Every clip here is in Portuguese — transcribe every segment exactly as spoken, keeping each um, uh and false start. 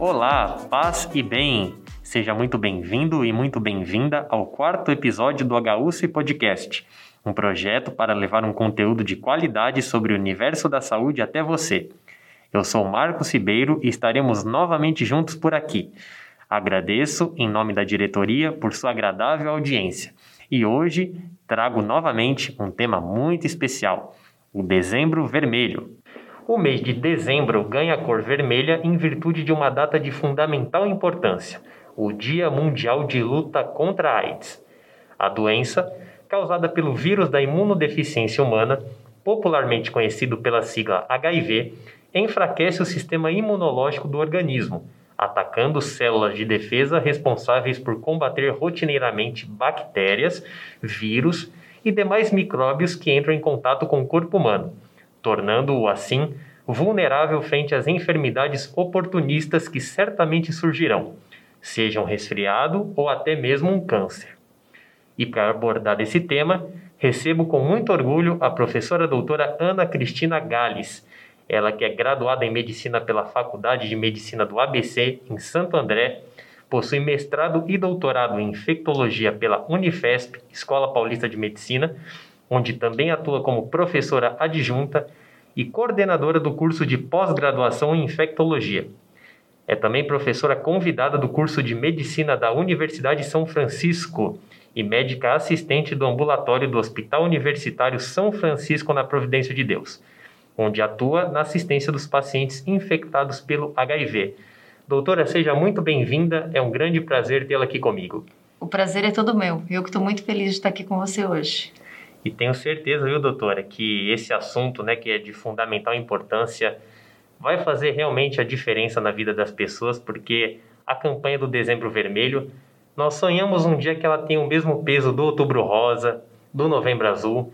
Olá, paz e bem! Seja muito bem-vindo e muito bem-vinda ao quarto episódio do H U C Podcast, um projeto para levar um conteúdo de qualidade sobre o universo da saúde até você. Eu sou Marcos Ribeiro e estaremos novamente juntos por aqui. Agradeço, em nome da diretoria, por sua agradável audiência. E hoje trago novamente um tema muito especial, o Dezembro Vermelho. O mês de dezembro ganha a cor vermelha em virtude de uma data de fundamental importância, o Dia Mundial de Luta contra a AIDS. A doença, causada pelo vírus da imunodeficiência humana, popularmente conhecido pela sigla H I V, enfraquece o sistema imunológico do organismo, atacando células de defesa responsáveis por combater rotineiramente bactérias, vírus e demais micróbios que entram em contato com o corpo humano, tornando-o, assim, vulnerável frente às enfermidades oportunistas que certamente surgirão, seja um resfriado ou até mesmo um câncer. E para abordar esse tema, recebo com muito orgulho a professora doutora Ana Cristina Gales, ela que é graduada em Medicina pela Faculdade de Medicina do A B C, em Santo André, possui mestrado e doutorado em Infectologia pela Unifesp, Escola Paulista de Medicina, onde também atua como professora adjunta e coordenadora do curso de pós-graduação em Infectologia. É também professora convidada do curso de Medicina da Universidade São Francisco e médica assistente do ambulatório do Hospital Universitário São Francisco na Providência de Deus, onde atua na assistência dos pacientes infectados pelo H I V. Doutora, seja muito bem-vinda, é um grande prazer tê-la aqui comigo. O prazer é todo meu, eu que estou muito feliz de estar aqui com você hoje. E tenho certeza, viu, doutora, que esse assunto, né, que é de fundamental importância, vai fazer realmente a diferença na vida das pessoas, porque a campanha do Dezembro Vermelho, nós sonhamos um dia que ela tenha o mesmo peso do Outubro Rosa, do Novembro Azul,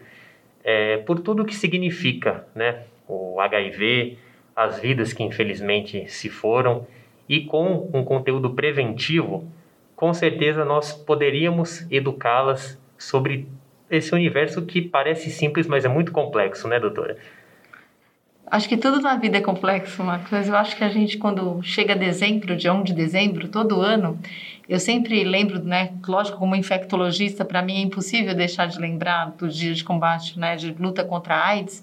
é, por tudo o que significa, né, o H I V, as vidas que infelizmente se foram, e com um conteúdo preventivo, com certeza nós poderíamos educá-las sobre esse universo que parece simples, mas é muito complexo, né, doutora? Acho que tudo na vida é complexo, Marcos, mas eu acho que a gente, quando chega dezembro, dia primeiro de dezembro, todo ano, eu sempre lembro, né, lógico, como infectologista, para mim é impossível deixar de lembrar do dia de combate, né, de luta contra a AIDS,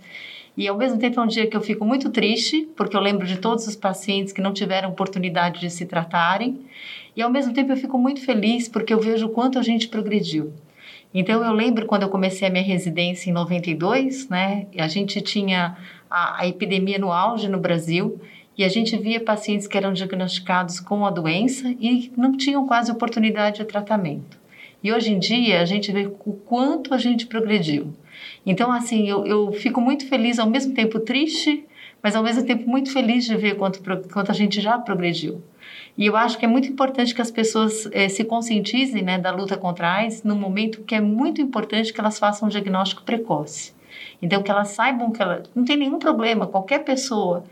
e ao mesmo tempo é um dia que eu fico muito triste, porque eu lembro de todos os pacientes que não tiveram oportunidade de se tratarem, e ao mesmo tempo eu fico muito feliz, porque eu vejo o quanto a gente progrediu. Então, eu lembro quando eu comecei a minha residência em noventa e dois, né? A gente tinha a, a epidemia no auge no Brasil e a gente via pacientes que eram diagnosticados com a doença e não tinham quase oportunidade de tratamento. E hoje em dia, a gente vê o quanto a gente progrediu. Então, assim, eu, eu fico muito feliz, ao mesmo tempo triste, mas ao mesmo tempo muito feliz de ver quanto, quanto a gente já progrediu. E eu acho que é muito importante que as pessoas eh, se conscientizem, né, da luta contra a AIDS num momento que é muito importante que elas façam um diagnóstico precoce. Então, que elas saibam que ela, não tem nenhum problema, qualquer pessoa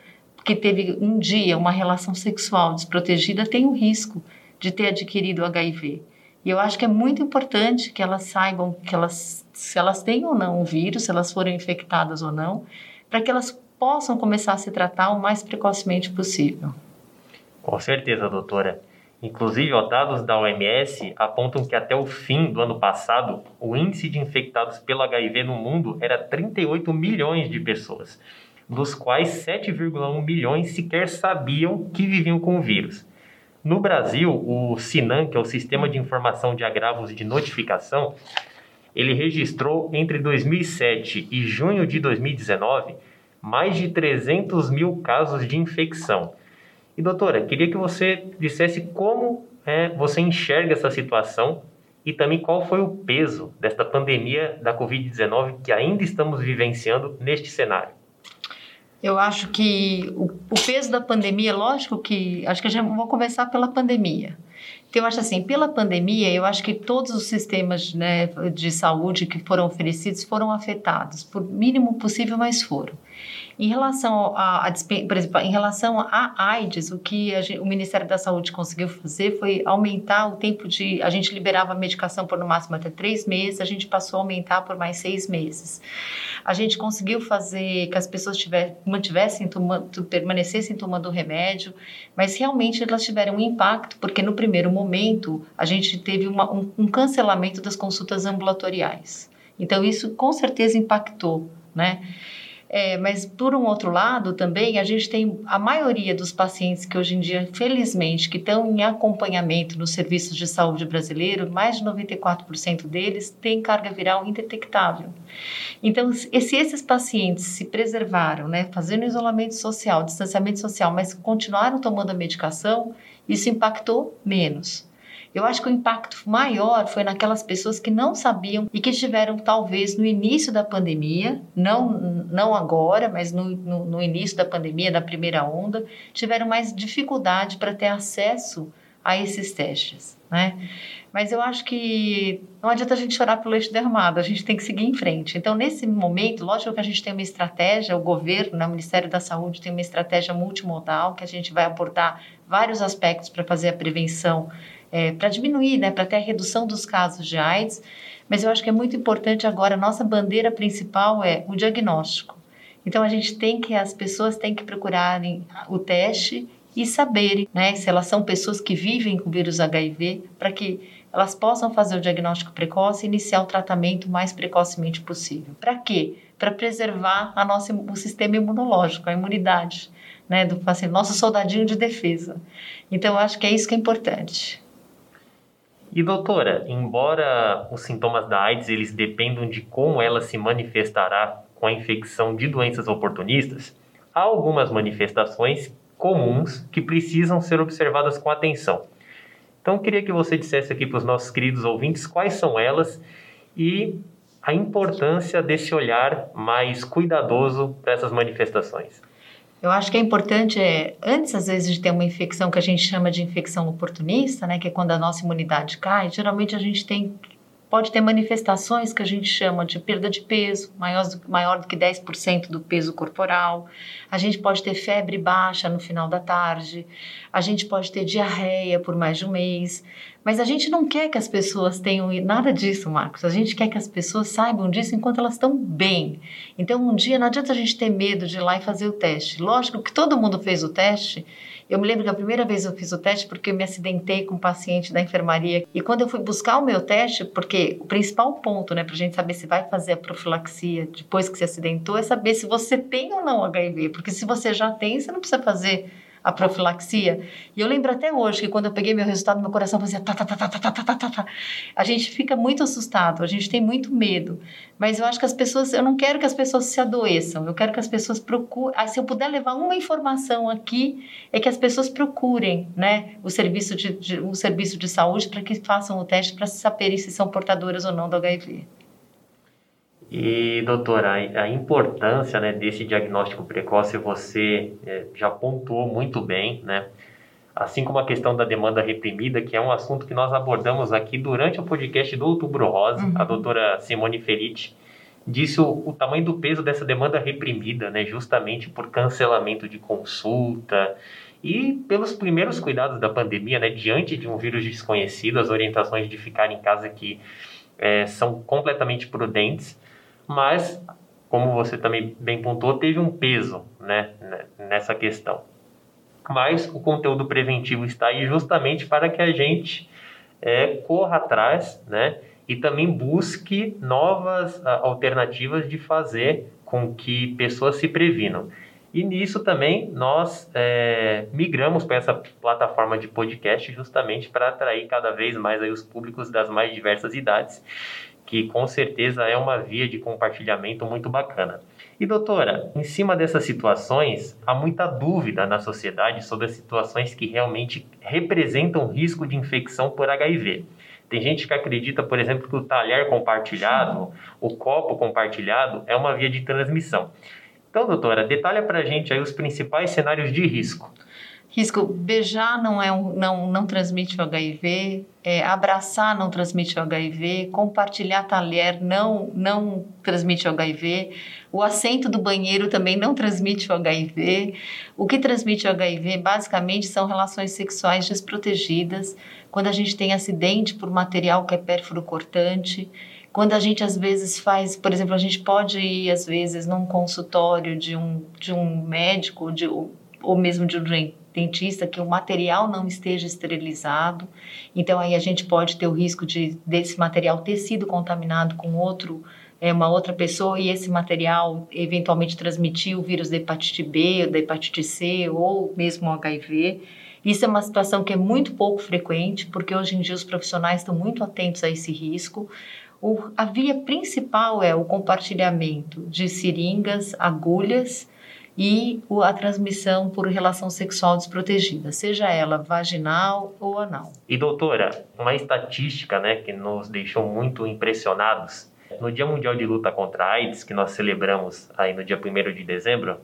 que teve um dia uma relação sexual desprotegida tem o risco de ter adquirido o H I V. E eu acho que é muito importante que elas saibam que elas, se elas têm ou não o vírus, se elas foram infectadas ou não, para que elas possam começar a se tratar o mais precocemente possível. Com certeza, doutora. Inclusive, os dados da O M S apontam que até o fim do ano passado, o índice de infectados pelo H I V no mundo era trinta e oito milhões de pessoas, dos quais sete vírgula um milhões sequer sabiam que viviam com o vírus. No Brasil, o SINAN, que é o Sistema de Informação de Agravos de Notificação, ele registrou entre dois mil e sete e junho de dois mil e dezenove mais de trezentos mil casos de infecção. E, doutora, queria que você dissesse como é, você enxerga essa situação e também qual foi o peso desta pandemia da covid dezenove que ainda estamos vivenciando neste cenário. Eu acho que o, o peso da pandemia, lógico que... Acho que eu já vou começar pela pandemia. Então, eu acho assim, pela pandemia, eu acho que todos os sistemas, né, de saúde que foram oferecidos foram afetados, por mínimo possível, mas foram. Em relação a, a, por exemplo, em relação à AIDS, o que a gente, o Ministério da Saúde conseguiu fazer foi aumentar o tempo de... A gente liberava a medicação por no máximo até três meses, a gente passou a aumentar por mais seis meses. A gente conseguiu fazer que as pessoas tivessem, mantivessem, toma, permanecessem tomando o remédio, mas realmente elas tiveram um impacto, porque no primeiro momento a gente teve uma, um, um cancelamento das consultas ambulatoriais. Então isso com certeza impactou, né? É, mas, por um outro lado, também, a gente tem a maioria dos pacientes que hoje em dia, felizmente, que estão em acompanhamento nos serviços de saúde brasileiro, mais de noventa e quatro por cento deles têm carga viral indetectável. Então, se esses pacientes se preservaram, né, fazendo isolamento social, distanciamento social, mas continuaram tomando a medicação, isso impactou menos. Eu acho que o impacto maior foi naquelas pessoas que não sabiam e que tiveram, talvez, no início da pandemia, não, não agora, mas no, no, no início da pandemia, da primeira onda, tiveram mais dificuldade para ter acesso a esses testes, né? Mas eu acho que não adianta a gente chorar pelo leite derramado, a gente tem que seguir em frente. Então, nesse momento, lógico que a gente tem uma estratégia, o governo, né, o Ministério da Saúde tem uma estratégia multimodal, que a gente vai abordar vários aspectos para fazer a prevenção, É, para diminuir, né, para ter a redução dos casos de AIDS, mas eu acho que é muito importante agora, a nossa bandeira principal é o diagnóstico. Então, a gente tem que, as pessoas têm que procurarem o teste e saberem, né, se elas são pessoas que vivem com o vírus H I V, para que elas possam fazer o diagnóstico precoce e iniciar o tratamento o mais precocemente possível. Para quê? Para preservar a nossa, o sistema imunológico, a imunidade, né, do paciente, nosso soldadinho de defesa. Então, eu acho que é isso que é importante. E, doutora, embora os sintomas da AIDS eles dependam de como ela se manifestará com a infecção de doenças oportunistas, há algumas manifestações comuns que precisam ser observadas com atenção. Então, eu queria que você dissesse aqui para os nossos queridos ouvintes quais são elas e a importância desse olhar mais cuidadoso para essas manifestações. Eu acho que é importante, é, antes às vezes de ter uma infecção que a gente chama de infecção oportunista, né, que é quando a nossa imunidade cai, geralmente a gente tem, pode ter manifestações que a gente chama de perda de peso, maior, maior do que dez por cento do peso corporal, a gente pode ter febre baixa no final da tarde, a gente pode ter diarreia por mais de um mês, mas a gente não quer que as pessoas tenham nada disso, Marcos. A gente quer que as pessoas saibam disso enquanto elas estão bem. Então, um dia, não adianta a gente ter medo de ir lá e fazer o teste. Lógico que todo mundo fez o teste. Eu me lembro que a primeira vez eu fiz o teste porque eu me acidentei com um paciente da enfermaria. E quando eu fui buscar o meu teste, porque o principal ponto, né, para a gente saber se vai fazer a profilaxia depois que se acidentou, é saber se você tem ou não H I V. Porque se você já tem, você não precisa fazer a profilaxia. E eu lembro até hoje que quando eu peguei meu resultado, meu coração fazia tá, tá, tá, tá, tá, tá, tá, tá. A gente fica muito assustado, a gente tem muito medo. Mas eu acho que as pessoas, eu não quero que as pessoas se adoeçam, eu quero que as pessoas procurem. Ah, se eu puder levar uma informação aqui, é que as pessoas procurem, né, o serviço de, de, um serviço de saúde para que façam o teste para saberem se são portadoras ou não do H I V. E, doutora, a importância, né, desse diagnóstico precoce você é, já pontuou muito bem, né? Assim como a questão da demanda reprimida, que é um assunto que nós abordamos aqui durante o podcast do Outubro Rosa. Uhum. A doutora Simone Felici disse o, o tamanho do peso dessa demanda reprimida, né, justamente por cancelamento de consulta e pelos primeiros cuidados da pandemia, né, diante de um vírus desconhecido, as orientações de ficar em casa que é, são completamente prudentes. Mas, como você também bem pontuou, teve um peso, né, nessa questão. Mas o conteúdo preventivo está aí justamente para que a gente é, corra atrás, né, e também busque novas a, alternativas de fazer com que pessoas se previnam. E nisso também nós é, migramos para essa plataforma de podcast justamente para atrair cada vez mais aí os públicos das mais diversas idades, que com certeza é uma via de compartilhamento muito bacana. E, doutora, em cima dessas situações, há muita dúvida na sociedade sobre as situações que realmente representam risco de infecção por H I V. Tem gente que acredita, por exemplo, que o talher compartilhado, o copo compartilhado, é uma via de transmissão. Então, doutora, detalha pra gente aí os principais cenários de risco. Risco, beijar não, é um, não, não transmite o H I V, é, abraçar não transmite o H I V, compartilhar talher não, não transmite o H I V, o assento do banheiro também não transmite o H I V. O que transmite o H I V basicamente são relações sexuais desprotegidas, quando a gente tem acidente por material que é pérfuro-cortante, quando a gente às vezes faz, por exemplo, a gente pode ir às vezes num consultório de um, de um médico de, ou mesmo de um dentista que o material não esteja esterilizado, então aí a gente pode ter o risco de desse material ter sido contaminado com outro, é, uma outra pessoa, e esse material eventualmente transmitir o vírus da hepatite B, da hepatite C ou mesmo o H I V. Isso é uma situação que é muito pouco frequente, porque hoje em dia os profissionais estão muito atentos a esse risco. O, a via principal é o compartilhamento de seringas, agulhas, e a transmissão por relação sexual desprotegida, seja ela vaginal ou anal. E doutora, uma estatística, né, que nos deixou muito impressionados, no Dia Mundial de Luta contra a AIDS, que nós celebramos aí no dia primeiro de dezembro,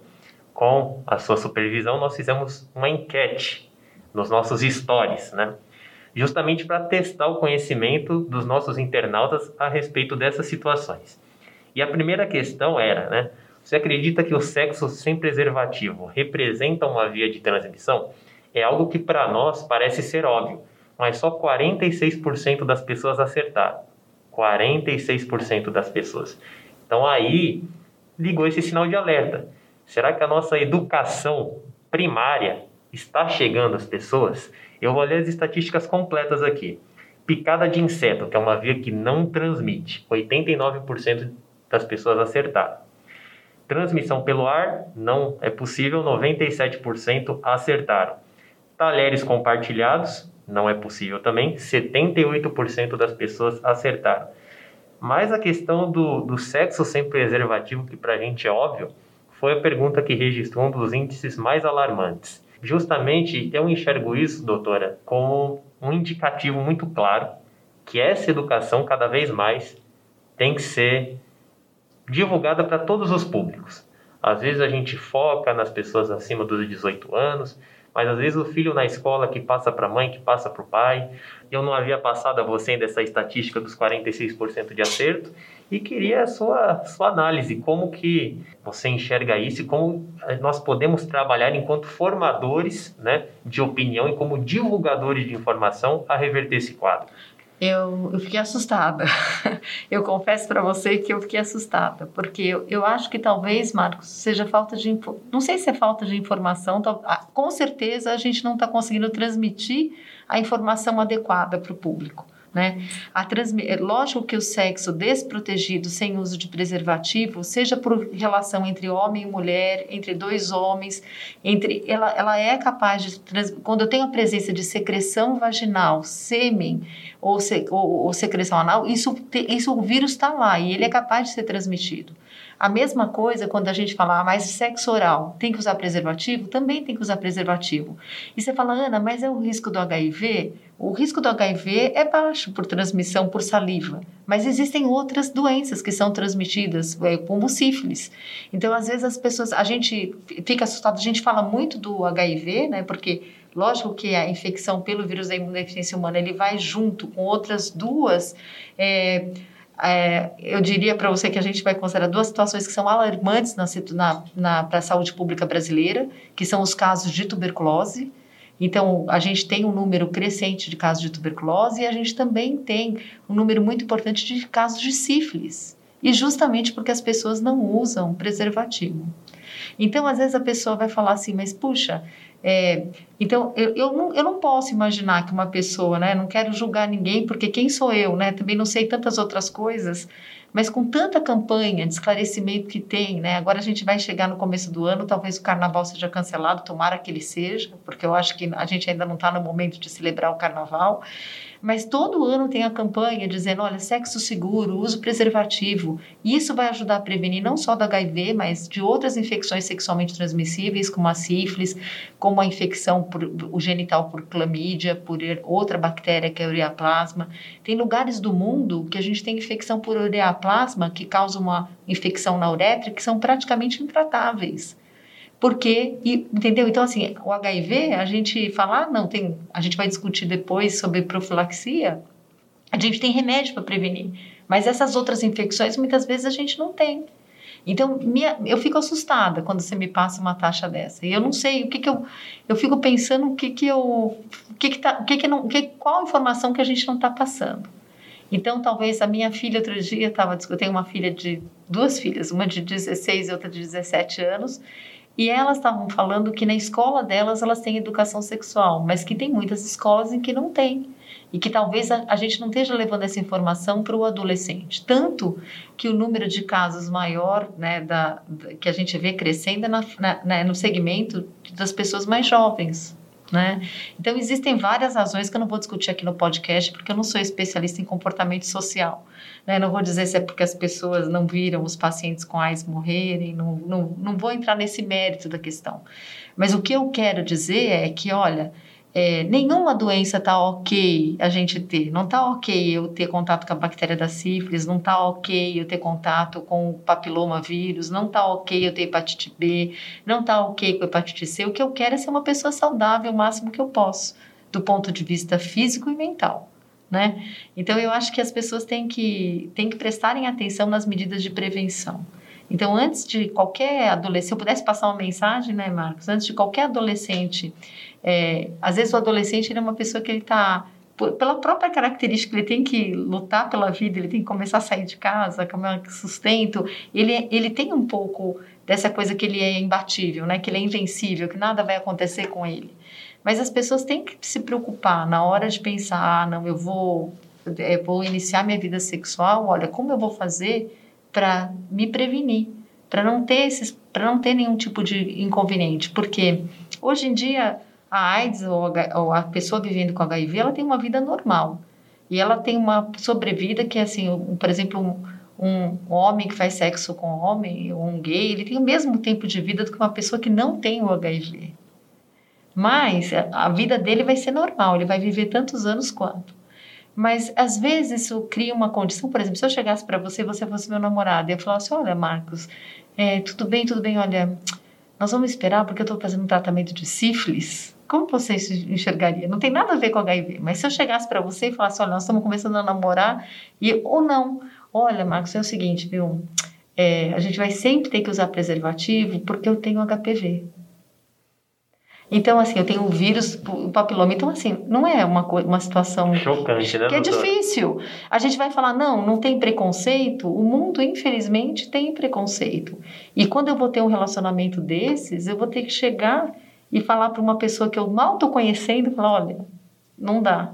com a sua supervisão nós fizemos uma enquete nos nossos stories, né, justamente para testar o conhecimento dos nossos internautas a respeito dessas situações. E a primeira questão era, né, você acredita que o sexo sem preservativo representa uma via de transmissão? É algo que para nós parece ser óbvio, mas só quarenta e seis por cento das pessoas acertaram. quarenta e seis por cento das pessoas. Então aí ligou esse sinal de alerta. Será que a nossa educação primária está chegando às pessoas? Eu vou ler as estatísticas completas aqui. Picada de inseto, que é uma via que não transmite. oitenta e nove por cento das pessoas acertaram. Transmissão pelo ar, não é possível, noventa e sete por cento acertaram. Talheres compartilhados, não é possível também, setenta e oito por cento das pessoas acertaram. Mas a questão do, do sexo sem preservativo, que para a gente é óbvio, foi a pergunta que registrou um dos índices mais alarmantes. Justamente eu enxergo isso, doutora, como um indicativo muito claro que essa educação cada vez mais tem que ser divulgada para todos os públicos. Às vezes a gente foca nas pessoas acima dos dezoito anos, mas às vezes o filho na escola que passa para a mãe, que passa para o pai. Eu não havia passado a você ainda essa estatística dos quarenta e seis por cento de acerto e queria a sua, sua análise, como que você enxerga isso e como nós podemos trabalhar enquanto formadores, né, de opinião e como divulgadores de informação a reverter esse quadro. Eu, eu fiquei assustada, eu confesso para você que eu fiquei assustada, porque eu, eu acho que talvez, Marcos, seja falta de, não sei se é falta de informação, com certeza a gente não está conseguindo transmitir a informação adequada para o público, né? A transmi... Lógico que o sexo desprotegido, sem uso de preservativo, seja por relação entre homem e mulher, entre dois homens, entre... ela, ela é capaz de trans... quando eu tenho a presença de secreção vaginal, sêmen ou, se... ou, ou secreção anal, isso, te... isso o vírus está lá e ele é capaz de ser transmitido. A mesma coisa quando a gente fala, ah, mas sexo oral, tem que usar preservativo? Também tem que usar preservativo. E você fala, Ana, mas é o risco do H I V? O risco do H I V é baixo por transmissão por saliva, mas existem outras doenças que são transmitidas, como sífilis. Então, às vezes, as pessoas, a gente fica assustado, a gente fala muito do H I V, né? Porque, lógico que a infecção pelo vírus da imunodeficiência humana, ele vai junto com outras duas, é, é, eu diria para você que a gente vai considerar duas situações que são alarmantes na, na, na, para a saúde pública brasileira, que são os casos de tuberculose. Então, a gente tem um número crescente de casos de tuberculose e a gente também tem um número muito importante de casos de sífilis. E justamente porque as pessoas não usam preservativo. Então, às vezes a pessoa vai falar assim, mas puxa, é, então eu, eu, não, eu não posso imaginar que uma pessoa, né, não quero julgar ninguém, porque quem sou eu, né, também não sei tantas outras coisas, mas com tanta campanha de esclarecimento que tem, né, agora a gente vai chegar no começo do ano, talvez o carnaval seja cancelado, tomara que ele seja, porque eu acho que a gente ainda não está no momento de celebrar o carnaval, mas todo ano tem a campanha dizendo, olha, sexo seguro, uso preservativo, e isso vai ajudar a prevenir não só do H I V, mas de outras infecções sexualmente transmissíveis, como a sífilis, como a infecção por, o genital por clamídia, por outra bactéria que é a ureaplasma. Tem lugares do mundo que a gente tem infecção por ureaplasma, que causa uma infecção na uretra, que são praticamente intratáveis. porque, e, entendeu? Então, assim, o H I V, a gente falar, não, tem, a gente vai discutir depois sobre profilaxia, a gente tem remédio para prevenir, mas essas outras infecções, muitas vezes, a gente não tem. Então, minha, eu fico assustada quando você me passa uma taxa dessa. E eu não sei o que que eu... Eu fico pensando o que que eu... O que que tá, o que que não, o que, qual informação que a gente não está passando. Então, talvez a minha filha, outro dia, estava discutindo... Eu tenho uma filha de... Duas filhas, uma de dezesseis e outra de dezessete anos. E elas estavam falando que na escola delas, elas têm educação sexual. Mas que tem muitas escolas em que não tem. E que talvez a, a gente não esteja levando essa informação para o adolescente. Tanto que o número de casos maior, né, da, da, que a gente vê crescendo é na, na, na, no segmento das pessoas mais jovens. Né? Então, existem várias razões que eu não vou discutir aqui no podcast, porque eu não sou especialista em comportamento social. Né? Não vou dizer se é porque as pessoas não viram os pacientes com AIDS morrerem, não, não, não vou entrar nesse mérito da questão. Mas o que eu quero dizer é que, olha... É, nenhuma doença está ok a gente ter, não está ok eu ter contato com a bactéria da sífilis, não está ok eu ter contato com o papilomavírus, não está ok eu ter hepatite B, não está ok com hepatite C. O que eu quero é ser uma pessoa saudável o máximo que eu posso, do ponto de vista físico e mental, né? Então eu acho que as pessoas têm que, têm que prestarem atenção nas medidas de prevenção. Então, antes de qualquer adolescente, se eu pudesse passar uma mensagem, né, Marcos? Antes de qualquer adolescente, é, às vezes o adolescente ele é uma pessoa que ele está, pela própria característica, ele tem que lutar pela vida, ele tem que começar a sair de casa, comer sustento, ele, ele tem um pouco dessa coisa que ele é imbatível, né? Que ele é invencível, que nada vai acontecer com ele. Mas as pessoas têm que se preocupar na hora de pensar, ah, não, eu vou, eu vou iniciar minha vida sexual, olha, como eu vou fazer para me prevenir, para não ter esses, para não ter nenhum tipo de inconveniente, porque hoje em dia a AIDS ou a pessoa vivendo com H I V, ela tem uma vida normal e ela tem uma sobrevida que é assim, um, por exemplo, um, um homem que faz sexo com homem, ou um gay, ele tem o mesmo tempo de vida do que uma pessoa que não tem o H I V, mas a vida dele vai ser normal, ele vai viver tantos anos quanto. Mas, às vezes, isso cria uma condição. Por exemplo, se eu chegasse para você e você fosse meu namorado, e eu falasse, olha, Marcos, é, tudo bem, tudo bem, olha, nós vamos esperar porque eu estou fazendo um tratamento de sífilis. Como você enxergaria? Não tem nada a ver com H I V. Mas se eu chegasse para você e falasse, olha, nós estamos começando a namorar, e, ou não. Olha, Marcos, é o seguinte, viu? É, a gente vai sempre ter que usar preservativo porque eu tenho H P V. Então, assim, eu tenho o vírus, o papiloma. Então, assim, não é uma, uma situação... Chocante, né? Que é difícil. A gente vai falar, não, não tem preconceito. O mundo, infelizmente, tem preconceito. E quando eu vou ter um relacionamento desses, eu vou ter que chegar e falar para uma pessoa que eu mal estou conhecendo, falar, olha, não dá.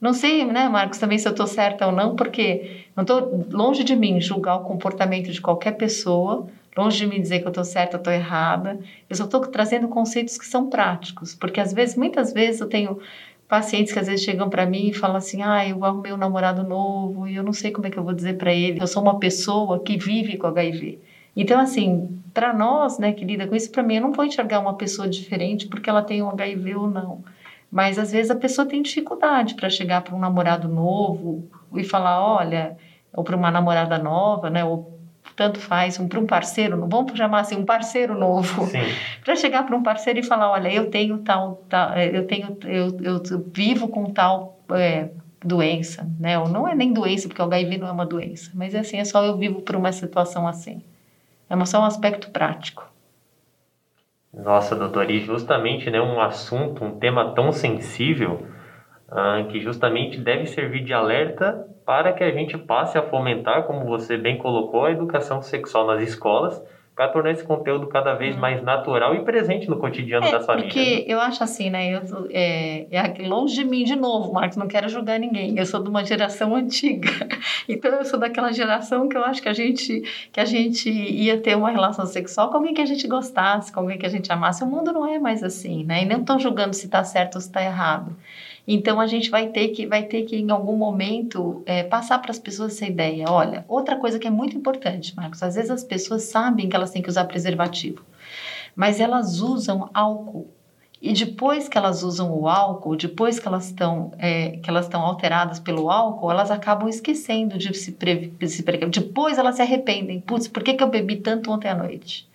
Não sei, né, Marcos, também se eu estou certa ou não, porque não estou longe de mim julgar o comportamento de qualquer pessoa... Longe de me dizer que eu estou certa, eu estou errada. Eu só estou trazendo conceitos que são práticos. Porque, às vezes, muitas vezes, eu tenho pacientes que, às vezes, chegam para mim e falam assim, ah, eu arrumei um namorado novo e eu não sei como é que eu vou dizer para ele. Eu sou uma pessoa que vive com H I V. Então, assim, para nós, né, que lida com isso, para mim, eu não vou enxergar uma pessoa diferente porque ela tem um H I V ou não. Mas, às vezes, a pessoa tem dificuldade para chegar para um namorado novo e falar, olha, ou para uma namorada nova, né, ou tanto faz, um, para um parceiro, não vamos chamar assim, um parceiro novo, para chegar para um parceiro e falar, olha, eu tenho tal, tal eu tenho, eu, eu vivo com tal é, doença, né? Ou não é nem doença, porque o H I V não é uma doença, mas é assim, é só eu vivo por uma situação assim, é só um aspecto prático. Nossa, doutora, e justamente, né, um assunto, um tema tão sensível, ah, que justamente deve servir de alerta para que a gente passe a fomentar, como você bem colocou, a educação sexual nas escolas, para tornar esse conteúdo cada vez mais natural e presente no cotidiano é, das famílias. Porque eu acho assim, né? Eu, é, é longe de mim de novo, Marcos, não quero julgar ninguém. Eu sou de uma geração antiga. Então, eu sou daquela geração que eu acho que a gente, que a gente ia ter uma relação sexual com alguém que a gente gostasse, com alguém que a gente amasse. O mundo não é mais assim, né? E não estou julgando se está certo ou se está errado. Então, a gente vai ter que, vai ter que em algum momento, é, passar para as pessoas essa ideia. Olha, outra coisa que é muito importante, Marcos, às vezes as pessoas sabem que elas têm que usar preservativo, mas elas usam álcool. E depois que elas usam o álcool, depois que elas estão é, que elas estão alteradas pelo álcool, elas acabam esquecendo de se prever. Pre... Depois elas se arrependem. Putz, por que, que eu bebi tanto ontem à noite?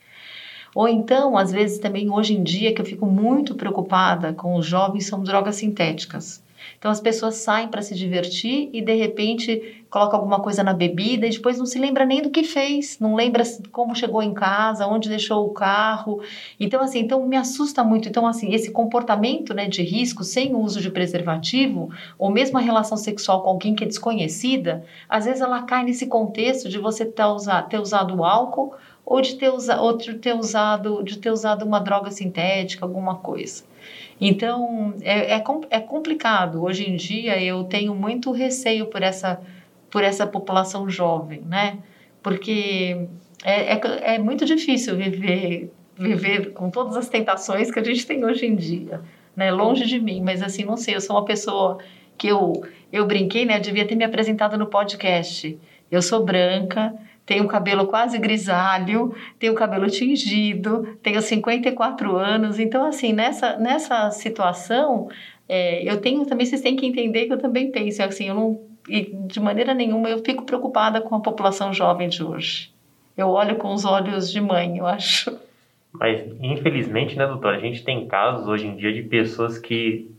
Ou então, às vezes também hoje em dia, que eu fico muito preocupada com os jovens, são drogas sintéticas. Então as pessoas saem para se divertir e de repente colocam alguma coisa na bebida e depois não se lembra nem do que fez, não lembra como chegou em casa, onde deixou o carro. Então assim, então me assusta muito. Então assim, esse comportamento, né, de risco sem o uso de preservativo, ou mesmo a relação sexual com alguém que é desconhecida, às vezes ela cai nesse contexto de você ter usado, ter usado o álcool ou de ter, usa, ou de ter usado de ter usado uma droga sintética, alguma coisa. Então, é, é, é complicado. Hoje em dia, eu tenho muito receio por essa, por essa população jovem, né? Porque é, é, é muito difícil viver, viver com todas as tentações que a gente tem hoje em dia, né? Longe de mim, mas assim, não sei, eu sou uma pessoa que eu, eu brinquei, né? Eu devia ter me apresentado no podcast. Eu sou branca, tenho o cabelo quase grisalho, tenho o cabelo tingido, tenho cinquenta e quatro anos. Então, assim, nessa, nessa situação, é, eu tenho também, vocês têm que entender que eu também penso, assim, eu não, de maneira nenhuma, eu fico preocupada com a população jovem de hoje. Eu olho com os olhos de mãe, eu acho. Mas, infelizmente, né, doutora, a gente tem casos hoje em dia de pessoas que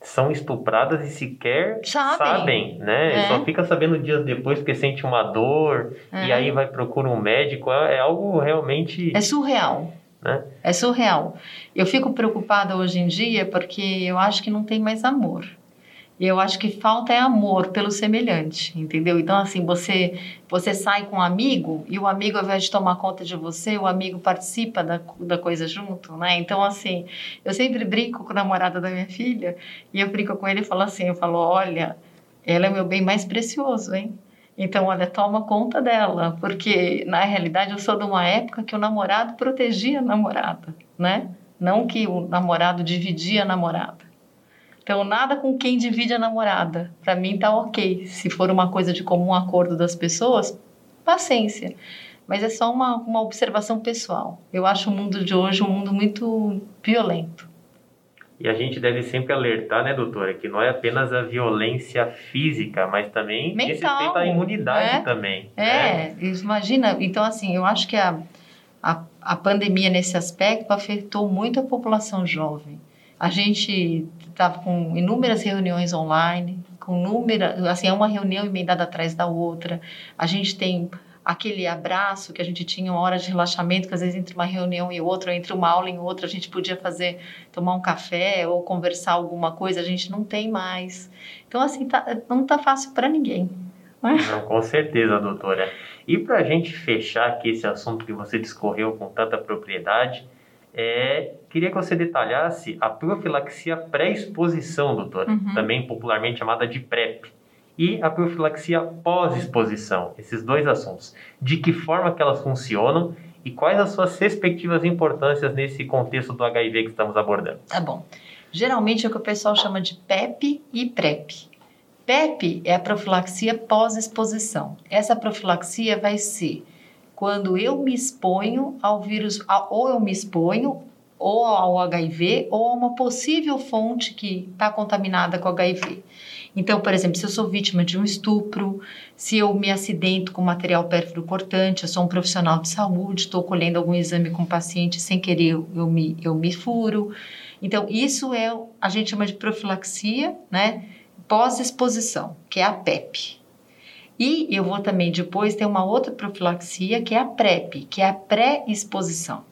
são estupradas e sequer sabem, sabem né? É. Só fica sabendo dias depois porque sente uma dor, é. E aí vai procurar um médico. É algo realmente... É surreal, né? É surreal. Eu fico preocupada hoje em dia porque eu acho que não tem mais amor. E eu acho que falta é amor pelo semelhante, entendeu? Então, assim, você, você sai com um amigo e o amigo, ao invés de tomar conta de você, o amigo participa da, da coisa junto, né? Então, assim, eu sempre brinco com a namorada da minha filha e eu brinco com ele e falo assim, eu falo, olha, ela é o meu bem mais precioso, hein? Então, olha, toma conta dela, porque, na realidade, eu sou de uma época que o namorado protegia a namorada, né? Não que o namorado dividia a namorada. Então, nada com quem divide a namorada. Para mim, tá ok. Se for uma coisa de comum acordo das pessoas, paciência. Mas é só uma, uma observação pessoal. Eu acho o mundo de hoje um mundo muito violento. E a gente deve sempre alertar, né, doutora, que não é apenas a violência física, mas também respeito à imunidade, né? Também. É, né? Imagina. Então, assim, eu acho que a, a, a pandemia, nesse aspecto, afetou muito a população jovem. A gente estava com inúmeras reuniões online, com inúmeras, assim, é uma reunião emendada atrás da outra. A gente tem aquele abraço que a gente tinha uma hora de relaxamento, que às vezes entre uma reunião e outra, ou entre uma aula e outra, a gente podia fazer, tomar um café ou conversar alguma coisa, a gente não tem mais. Então, assim, tá, não está fácil para ninguém. Não, não, com certeza, doutora. E para a gente fechar aqui esse assunto que você discorreu com tanta propriedade, é, queria que você detalhasse a profilaxia pré-exposição, doutora, uhum. também popularmente chamada de PrEP, e a profilaxia pós-exposição, esses dois assuntos. De que forma que elas funcionam e quais as suas respectivas importâncias nesse contexto do H I V que estamos abordando? Tá bom. Geralmente é o que o pessoal chama de P E P e PrEP. P E P é a profilaxia pós-exposição. Essa profilaxia vai ser quando eu me exponho ao vírus, ou eu me exponho ou ao H I V, ou a uma possível fonte que está contaminada com H I V. Então, por exemplo, se eu sou vítima de um estupro, se eu me acidento com material pérfuro cortante, eu sou um profissional de saúde, estou colhendo algum exame com o paciente, sem querer eu, eu, me, eu me furo. Então, isso é, a gente chama de profilaxia, né, pós-exposição, que é a P E P. E eu vou também depois ter uma outra profilaxia que é a PrEP, que é a pré-exposição.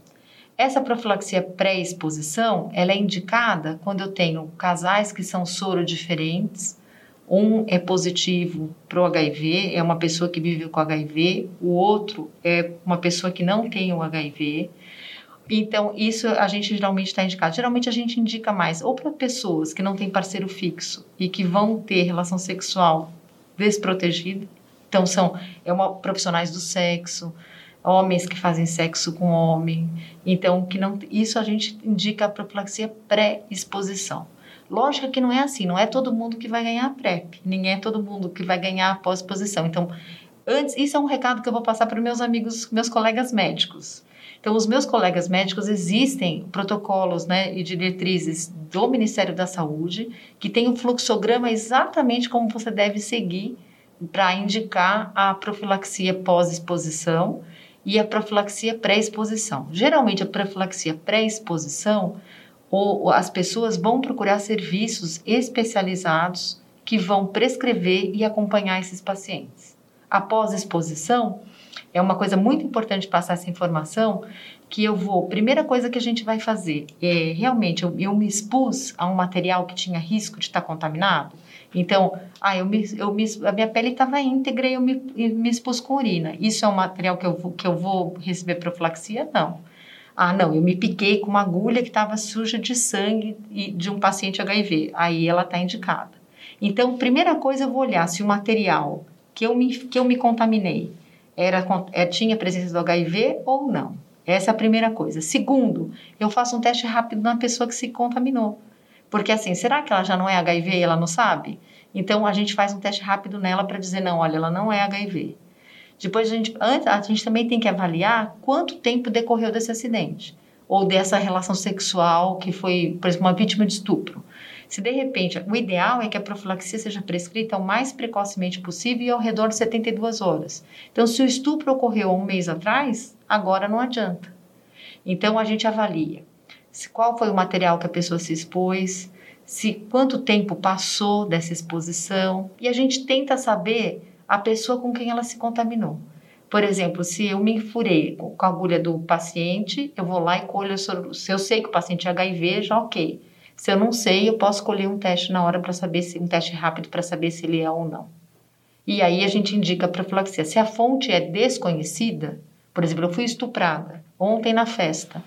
Essa profilaxia pré-exposição, ela é indicada quando eu tenho casais que são sorodiferentes, um é positivo para o H I V, é uma pessoa que vive com H I V, o outro é uma pessoa que não tem o H I V. Então, isso a gente geralmente está indicado. Geralmente a gente indica mais ou para pessoas que não têm parceiro fixo e que vão ter relação sexual desprotegida, então são é uma, profissionais do sexo, homens que fazem sexo com homem, então que não, isso a gente indica a profilaxia pré-exposição. Lógico que não é assim, não é todo mundo que vai ganhar a PrEP, nem é todo mundo que vai ganhar a pós-exposição. Então, antes, isso é um recado que eu vou passar para os meus amigos, meus colegas médicos. Então, os meus colegas médicos, existem protocolos, né, e diretrizes do Ministério da Saúde que tem um fluxograma exatamente como você deve seguir para indicar a profilaxia pós-exposição e a profilaxia pré-exposição. Geralmente, a profilaxia pré-exposição, ou as pessoas vão procurar serviços especializados que vão prescrever e acompanhar esses pacientes. Após a exposição, é uma coisa muito importante passar essa informação, que eu vou, primeira coisa que a gente vai fazer, é realmente, eu, eu me expus a um material que tinha risco de estar contaminado, então, ah, eu me, eu me, a minha pele estava íntegra e eu me, me expus com urina, isso é um material que eu vou, que eu vou receber profilaxia? Não. Ah, não, eu me piquei com uma agulha que estava suja de sangue e de um paciente H I V, aí ela está indicada. Então, primeira coisa, eu vou olhar se o material que eu me, que eu me contaminei era, era, tinha presença do H I V ou não. Essa é a primeira coisa. Segundo, eu faço um teste rápido na pessoa que se contaminou. Porque assim, será que ela já não é H I V e ela não sabe? Então, a gente faz um teste rápido nela para dizer, não, olha, ela não é H I V. Depois, a gente, a gente também tem que avaliar quanto tempo decorreu desse acidente. Ou dessa relação sexual que foi, por exemplo, uma vítima de estupro. Se de repente, o ideal é que a profilaxia seja prescrita o mais precocemente possível e ao redor de setenta e duas horas. Então, se o estupro ocorreu um mês atrás, agora não adianta. Então, a gente avalia se qual foi o material que a pessoa se expôs, se quanto tempo passou dessa exposição, e a gente tenta saber a pessoa com quem ela se contaminou. Por exemplo, se eu me enfurei com a agulha do paciente, eu vou lá e colho, se eu sei que o paciente é H I V, já ok. Se eu não sei, eu posso escolher um teste na hora para saber, se um teste rápido para saber se ele é ou não. E aí a gente indica a profilaxia. Se a fonte é desconhecida, por exemplo, eu fui estuprada ontem na festa,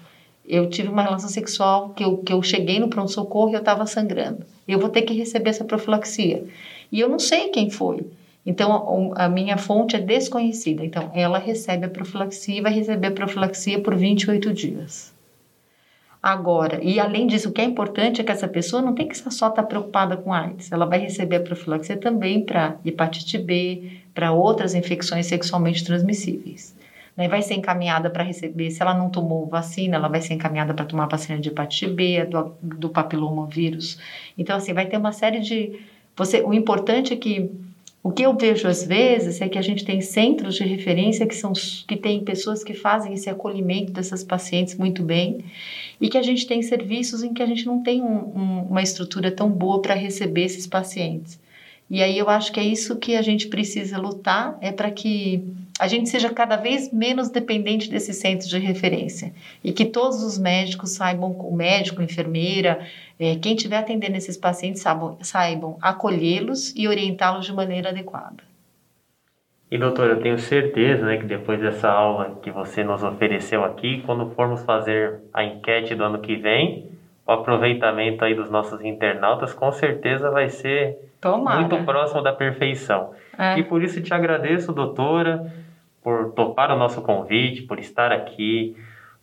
eu tive uma relação sexual que eu, que eu cheguei no pronto-socorro e eu estava sangrando. Eu vou ter que receber essa profilaxia. E eu não sei quem foi. Então, a minha fonte é desconhecida. Então, ela recebe a profilaxia e vai receber a profilaxia por vinte e oito dias. Agora, e além disso, o que é importante é que essa pessoa não tem que só estar preocupada com AIDS. Ela vai receber a profilaxia também para hepatite B, para outras infecções sexualmente transmissíveis. Vai ser encaminhada para receber, se ela não tomou vacina, ela vai ser encaminhada para tomar vacina de hepatite B, do, do papilomavírus. Então, assim, vai ter uma série de... Você, o importante é que... O que eu vejo às vezes é que a gente tem centros de referência que, são, que tem pessoas que fazem esse acolhimento dessas pacientes muito bem e que a gente tem serviços em que a gente não tem um, um, uma estrutura tão boa para receber esses pacientes. E aí eu acho que é isso que a gente precisa lutar, é para que a gente seja cada vez menos dependente desses centros de referência e que todos os médicos saibam, o médico, a enfermeira, é, quem estiver atendendo esses pacientes saibam, saibam acolhê-los e orientá-los de maneira adequada. E doutora, eu tenho certeza, né, que depois dessa aula que você nos ofereceu aqui, quando formos fazer a enquete do ano que vem, o aproveitamento aí dos nossos internautas com certeza vai ser... Tomara. Muito próximo da perfeição. É. E por isso te agradeço, doutora, por topar o nosso convite, por estar aqui,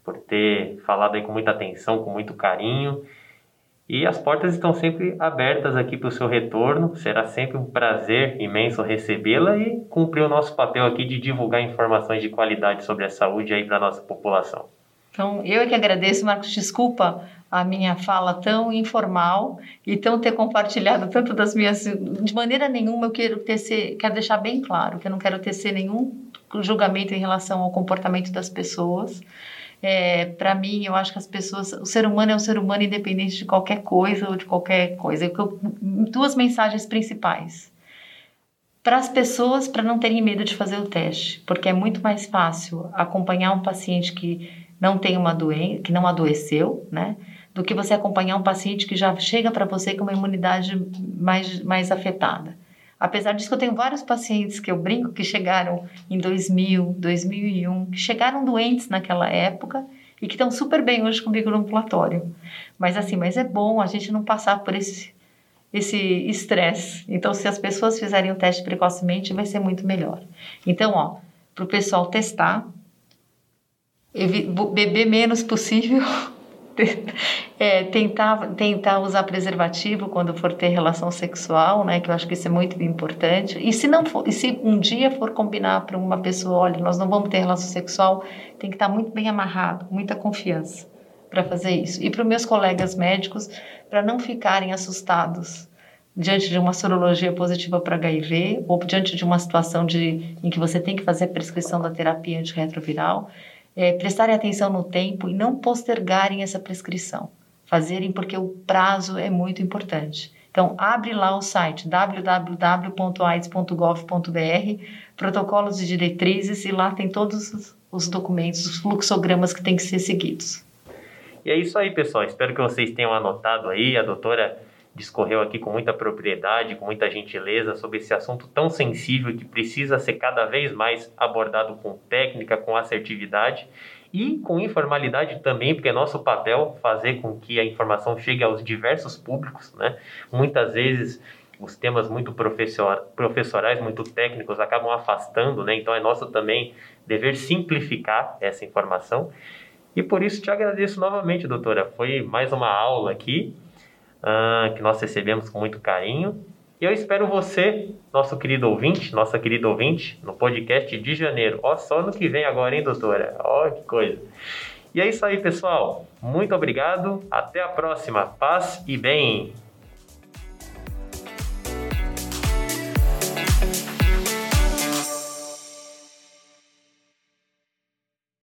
por ter falado aí com muita atenção, com muito carinho. E as portas estão sempre abertas aqui para o seu retorno. Será sempre um prazer imenso recebê-la e cumprir o nosso papel aqui de divulgar informações de qualidade sobre a saúde aí para a nossa população. Então, eu é que agradeço, Marcos, desculpa a minha fala tão informal e tão ter compartilhado tanto das minhas... De maneira nenhuma eu quero tecer, quero deixar bem claro que eu não quero tecer nenhum julgamento em relação ao comportamento das pessoas. É, para mim, eu acho que as pessoas... O ser humano é um ser humano independente de qualquer coisa ou de qualquer coisa. Eu, duas mensagens principais. Para as pessoas, para não terem medo de fazer o teste, porque é muito mais fácil acompanhar um paciente que... não tem uma doença, que não adoeceu, né? Do que você acompanhar um paciente que já chega para você com uma imunidade mais, mais afetada. Apesar disso, eu tenho vários pacientes que eu brinco que chegaram em dois mil, dois mil e um, que chegaram doentes naquela época e que estão super bem hoje comigo no ambulatório. Mas assim, mas é bom a gente não passar por esse esse estresse. Então, se as pessoas fizerem o teste precocemente, vai ser muito melhor. Então, ó, para o pessoal testar, beber menos possível, é, tentar, tentar usar preservativo quando for ter relação sexual, né, que eu acho que isso é muito importante, e se, não for, e se um dia for combinar para uma pessoa, olha, nós não vamos ter relação sexual, tem que estar muito bem amarrado, muita confiança para fazer isso, e para os meus colegas médicos, para não ficarem assustados diante de uma sorologia positiva para H I V ou diante de uma situação de, em que você tem que fazer a prescrição da terapia antirretroviral, é, prestarem atenção no tempo e não postergarem essa prescrição. Fazerem porque o prazo é muito importante. Então, abre lá o site w w w ponto aids ponto gov ponto b r, protocolos e diretrizes, e lá tem todos os documentos, os fluxogramas que têm que ser seguidos. E é isso aí, pessoal. Espero que vocês tenham anotado aí. A doutora discorreu aqui com muita propriedade, com muita gentileza sobre esse assunto tão sensível que precisa ser cada vez mais abordado com técnica, com assertividade e com informalidade também, porque é nosso papel fazer com que a informação chegue aos diversos públicos, né? Muitas vezes os temas muito professor, professorais, muito técnicos acabam afastando, né? Então é nosso também dever simplificar essa informação. E por isso te agradeço novamente, doutora. Foi mais uma aula aqui, Uh, que nós recebemos com muito carinho. E eu espero você, nosso querido ouvinte, nossa querida ouvinte, no podcast de janeiro. Ó, só no que vem agora, hein, doutora? Ó, que coisa. E é isso aí, pessoal. Muito obrigado. Até a próxima. Paz e bem.